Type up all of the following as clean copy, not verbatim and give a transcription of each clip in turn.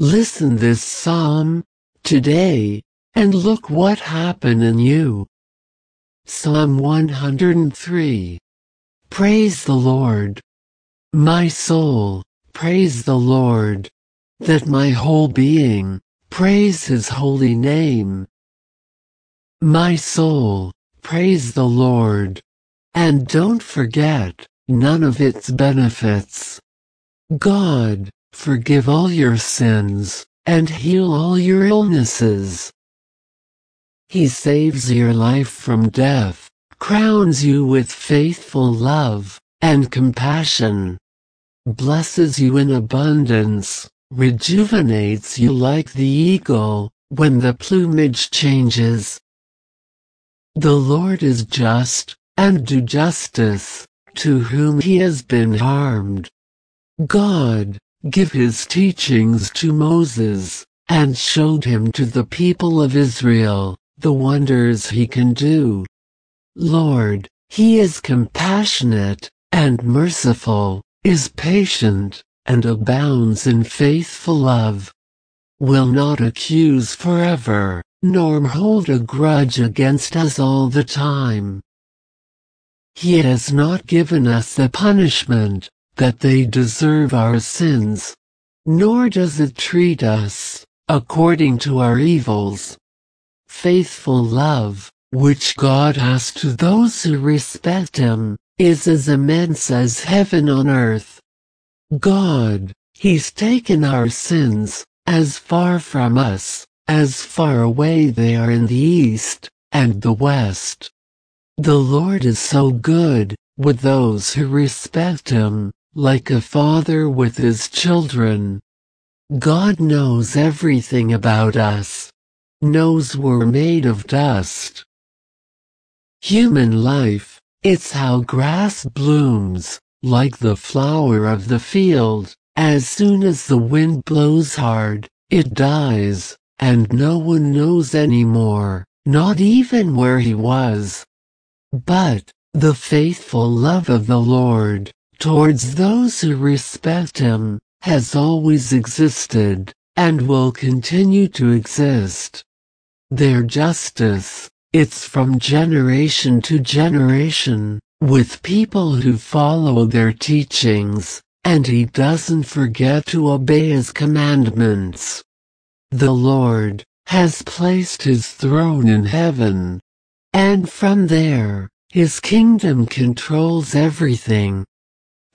Listen this psalm today, and look what happened in you. Psalm 103. Praise the Lord. My soul, praise the Lord. That my whole being, praise his holy name. My soul, praise the Lord. And don't forget none of its benefits. God, forgive all your sins, and heal all your illnesses. He saves your life from death, crowns you with faithful love and compassion, blesses you in abundance, rejuvenates you like the eagle when the plumage changes. The Lord is just, and do justice to whom he has been harmed. God gave his teachings to Moses, and showed him to the people of Israel, the wonders he can do. Lord, he is compassionate and merciful, is patient, and abounds in faithful love. Will not accuse forever, nor hold a grudge against us all the time. He has not given us the punishment that they deserve our sins, nor does it treat us according to our evils. Faithful love, which God has to those who respect him, is as immense as heaven on earth. God, he's taken our sins as far from us, as far away they are in the east and the west. The Lord is so good with those who respect him, like a father with his children. God knows everything about us, knows we're made of dust. Human life, it's how grass blooms, like the flower of the field. As soon as the wind blows hard, it dies, and no one knows anymore, not even where he was. But the faithful love of the Lord towards those who respect him has always existed, and will continue to exist. Their justice, it's from generation to generation, with people who follow their teachings, and he doesn't forget to obey his commandments. The Lord has placed his throne in heaven, and from there, his kingdom controls everything.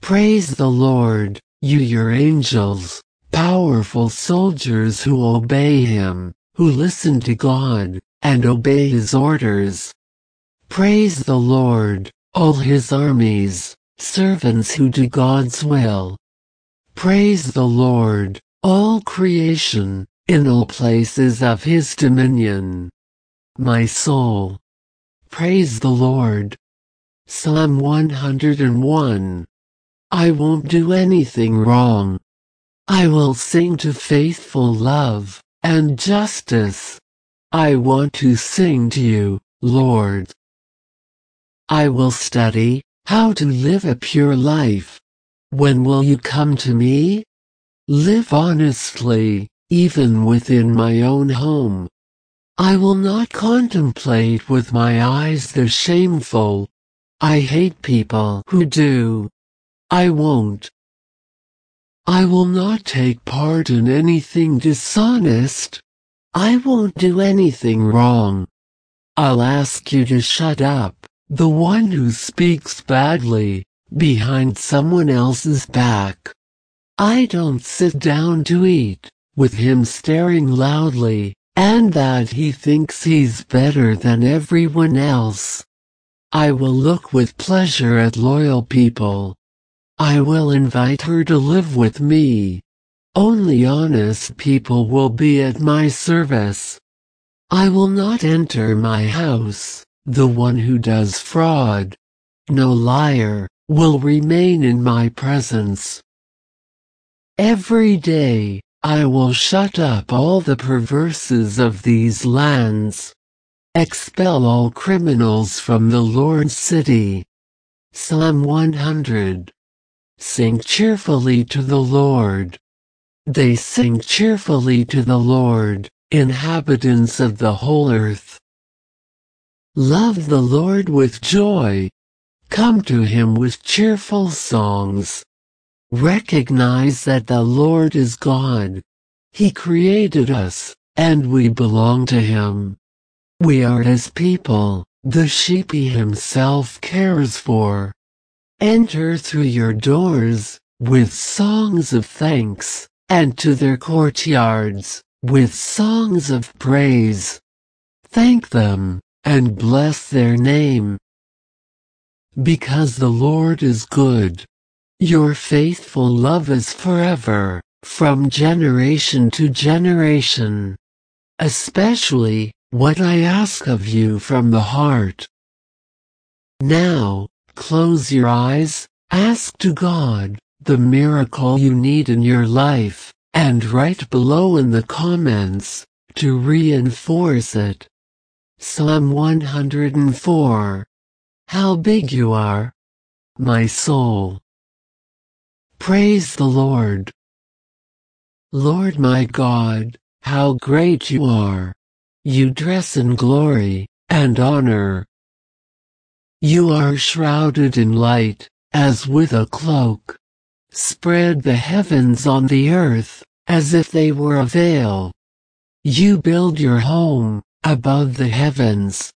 Praise the Lord, you your angels, powerful soldiers who obey him, who listen to God, and obey his orders. Praise the Lord, all his armies, servants who do God's will. Praise the Lord, all creation, in all places of his dominion. My soul, praise the Lord. Psalm 101. I won't do anything wrong. I will sing to faithful love and justice. I want to sing to you, Lord. I will study how to live a pure life. When will you come to me? Live honestly, even within my own home. I will not contemplate with my eyes the shameful. I hate people who do. I won't. I will not take part in anything dishonest. I won't do anything wrong. I'll ask you to shut up the one who speaks badly, behind someone else's back. I don't sit down to eat, with him staring loudly, and that he thinks he's better than everyone else. I will look with pleasure at loyal people. I will invite her to live with me. Only honest people will be at my service. I will not enter my house, the one who does fraud. No liar will remain in my presence. Every day, I will shut up all the perverses of these lands. Expel all criminals from the Lord's city. Psalm 100. Sing cheerfully to the Lord. They sing cheerfully to the Lord, inhabitants of the whole earth. Love the Lord with joy. Come to him with cheerful songs. Recognize that the Lord is God. He created us, and we belong to him. We are his people, the sheep he himself cares for. Enter through your doors, with songs of thanks, and to their courtyards, with songs of praise. Thank them, and bless their name. Because the Lord is good. Your faithful love is forever, from generation to generation. Especially, what I ask of you from the heart. Now, close your eyes, ask to God, the miracle you need in your life, and write below in the comments, to reinforce it. Psalm 104. How big you are, my soul. Praise the Lord. Lord my God, how great you are. You dress in glory and honor. You are shrouded in light, as with a cloak. Spread the heavens on the earth, as if they were a veil. You build your home above the heavens.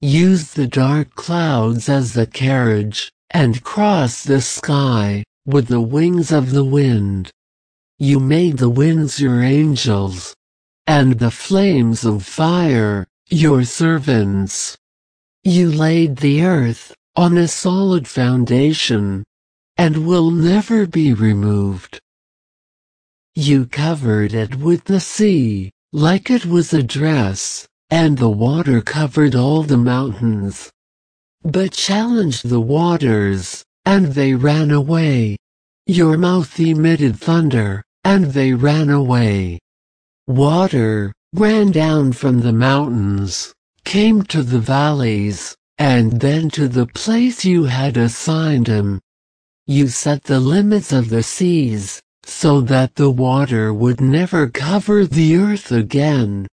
Use the dark clouds as the carriage, and cross the sky with the wings of the wind. You made the winds your angels, and the flames of fire your servants. You laid the earth on a solid foundation, and will never be removed. You covered it with the sea, like it was a dress, and the water covered all the mountains. But challenged the waters, and they ran away. Your mouth emitted thunder, and they ran away. Water ran down from the mountains, came to the valleys, and then to the place you had assigned him. You set the limits of the seas, so that the water would never cover the earth again.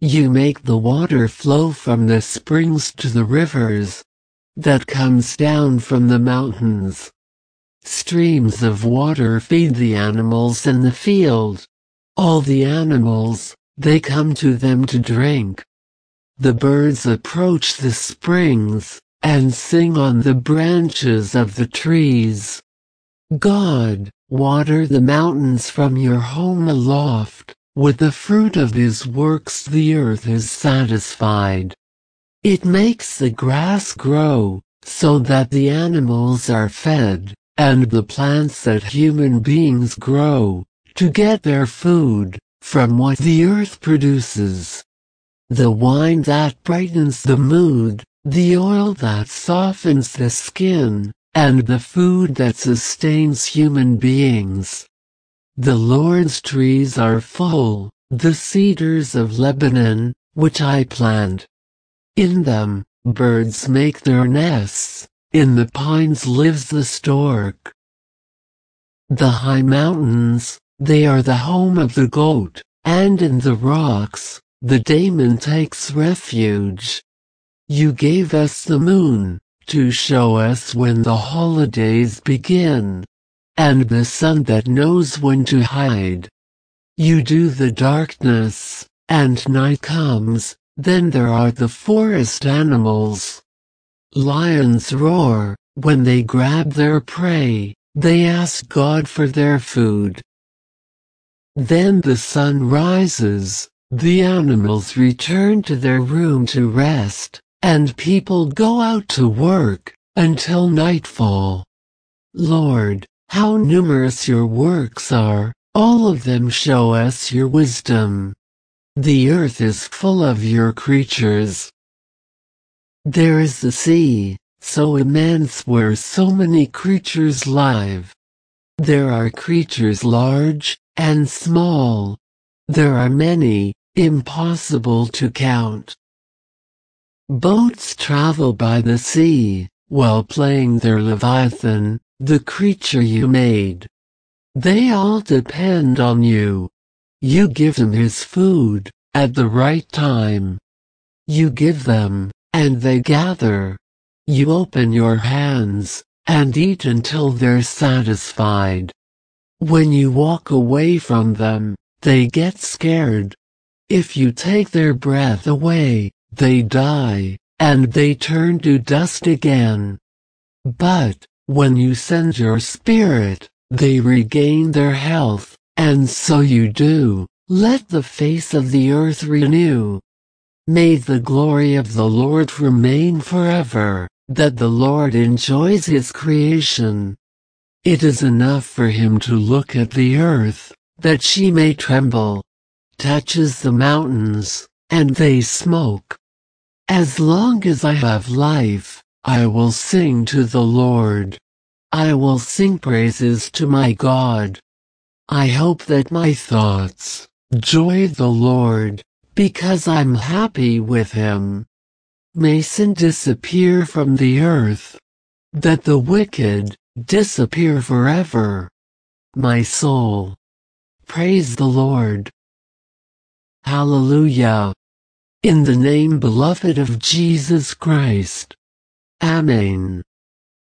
You make the water flow from the springs to the rivers, that comes down from the mountains. Streams of water feed the animals in the field. All the animals, they come to them to drink. The birds approach the springs, and sing on the branches of the trees. God, water the mountains from your home aloft, with the fruit of his works the earth is satisfied. It makes the grass grow, so that the animals are fed, and the plants that human beings grow, to get their food, from what the earth produces. The wine that brightens the mood, the oil that softens the skin, and the food that sustains human beings. The Lord's trees are full, the cedars of Lebanon, which I plant. In them, birds make their nests, in the pines lives the stork. The high mountains, they are the home of the goat, and in the rocks, the daemon takes refuge. You gave us the moon, to show us when the holidays begin, and the sun that knows when to hide. You do the darkness, and night comes, then there are the forest animals. Lions roar, when they grab their prey, they ask God for their food. Then the sun rises, the animals return to their room to rest, and people go out to work, until nightfall. Lord, how numerous your works are, all of them show us your wisdom. The earth is full of your creatures. There is the sea, so immense where so many creatures live. There are creatures large and small. There are many, impossible to count. Boats travel by the sea, while playing their Leviathan, the creature you made. They all depend on you. You give them his food at the right time. You give them, and they gather. You open your hands, and eat until they're satisfied. When you walk away from them, they get scared. If you take their breath away, they die, and they turn to dust again. But, when you send your spirit, they regain their health, and so you do. Let the face of the earth renew. May the glory of the Lord remain forever, that the Lord enjoys his creation. It is enough for him to look at the earth, that she may tremble. Touches the mountains, and they smoke. As long as I have life, I will sing to the Lord. I will sing praises to my God. I hope that my thoughts joy the Lord, because I'm happy with him. May sin disappear from the earth, that the wicked disappear forever. My soul, praise the Lord. Hallelujah. In the name beloved of Jesus Christ. Amen.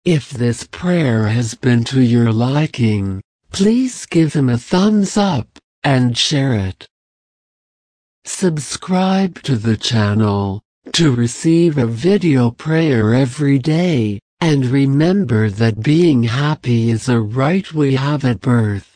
If this prayer has been to your liking, please give him a thumbs up and share it. Subscribe to the channel to receive a video prayer every day, and remember that being happy is a right we have at birth.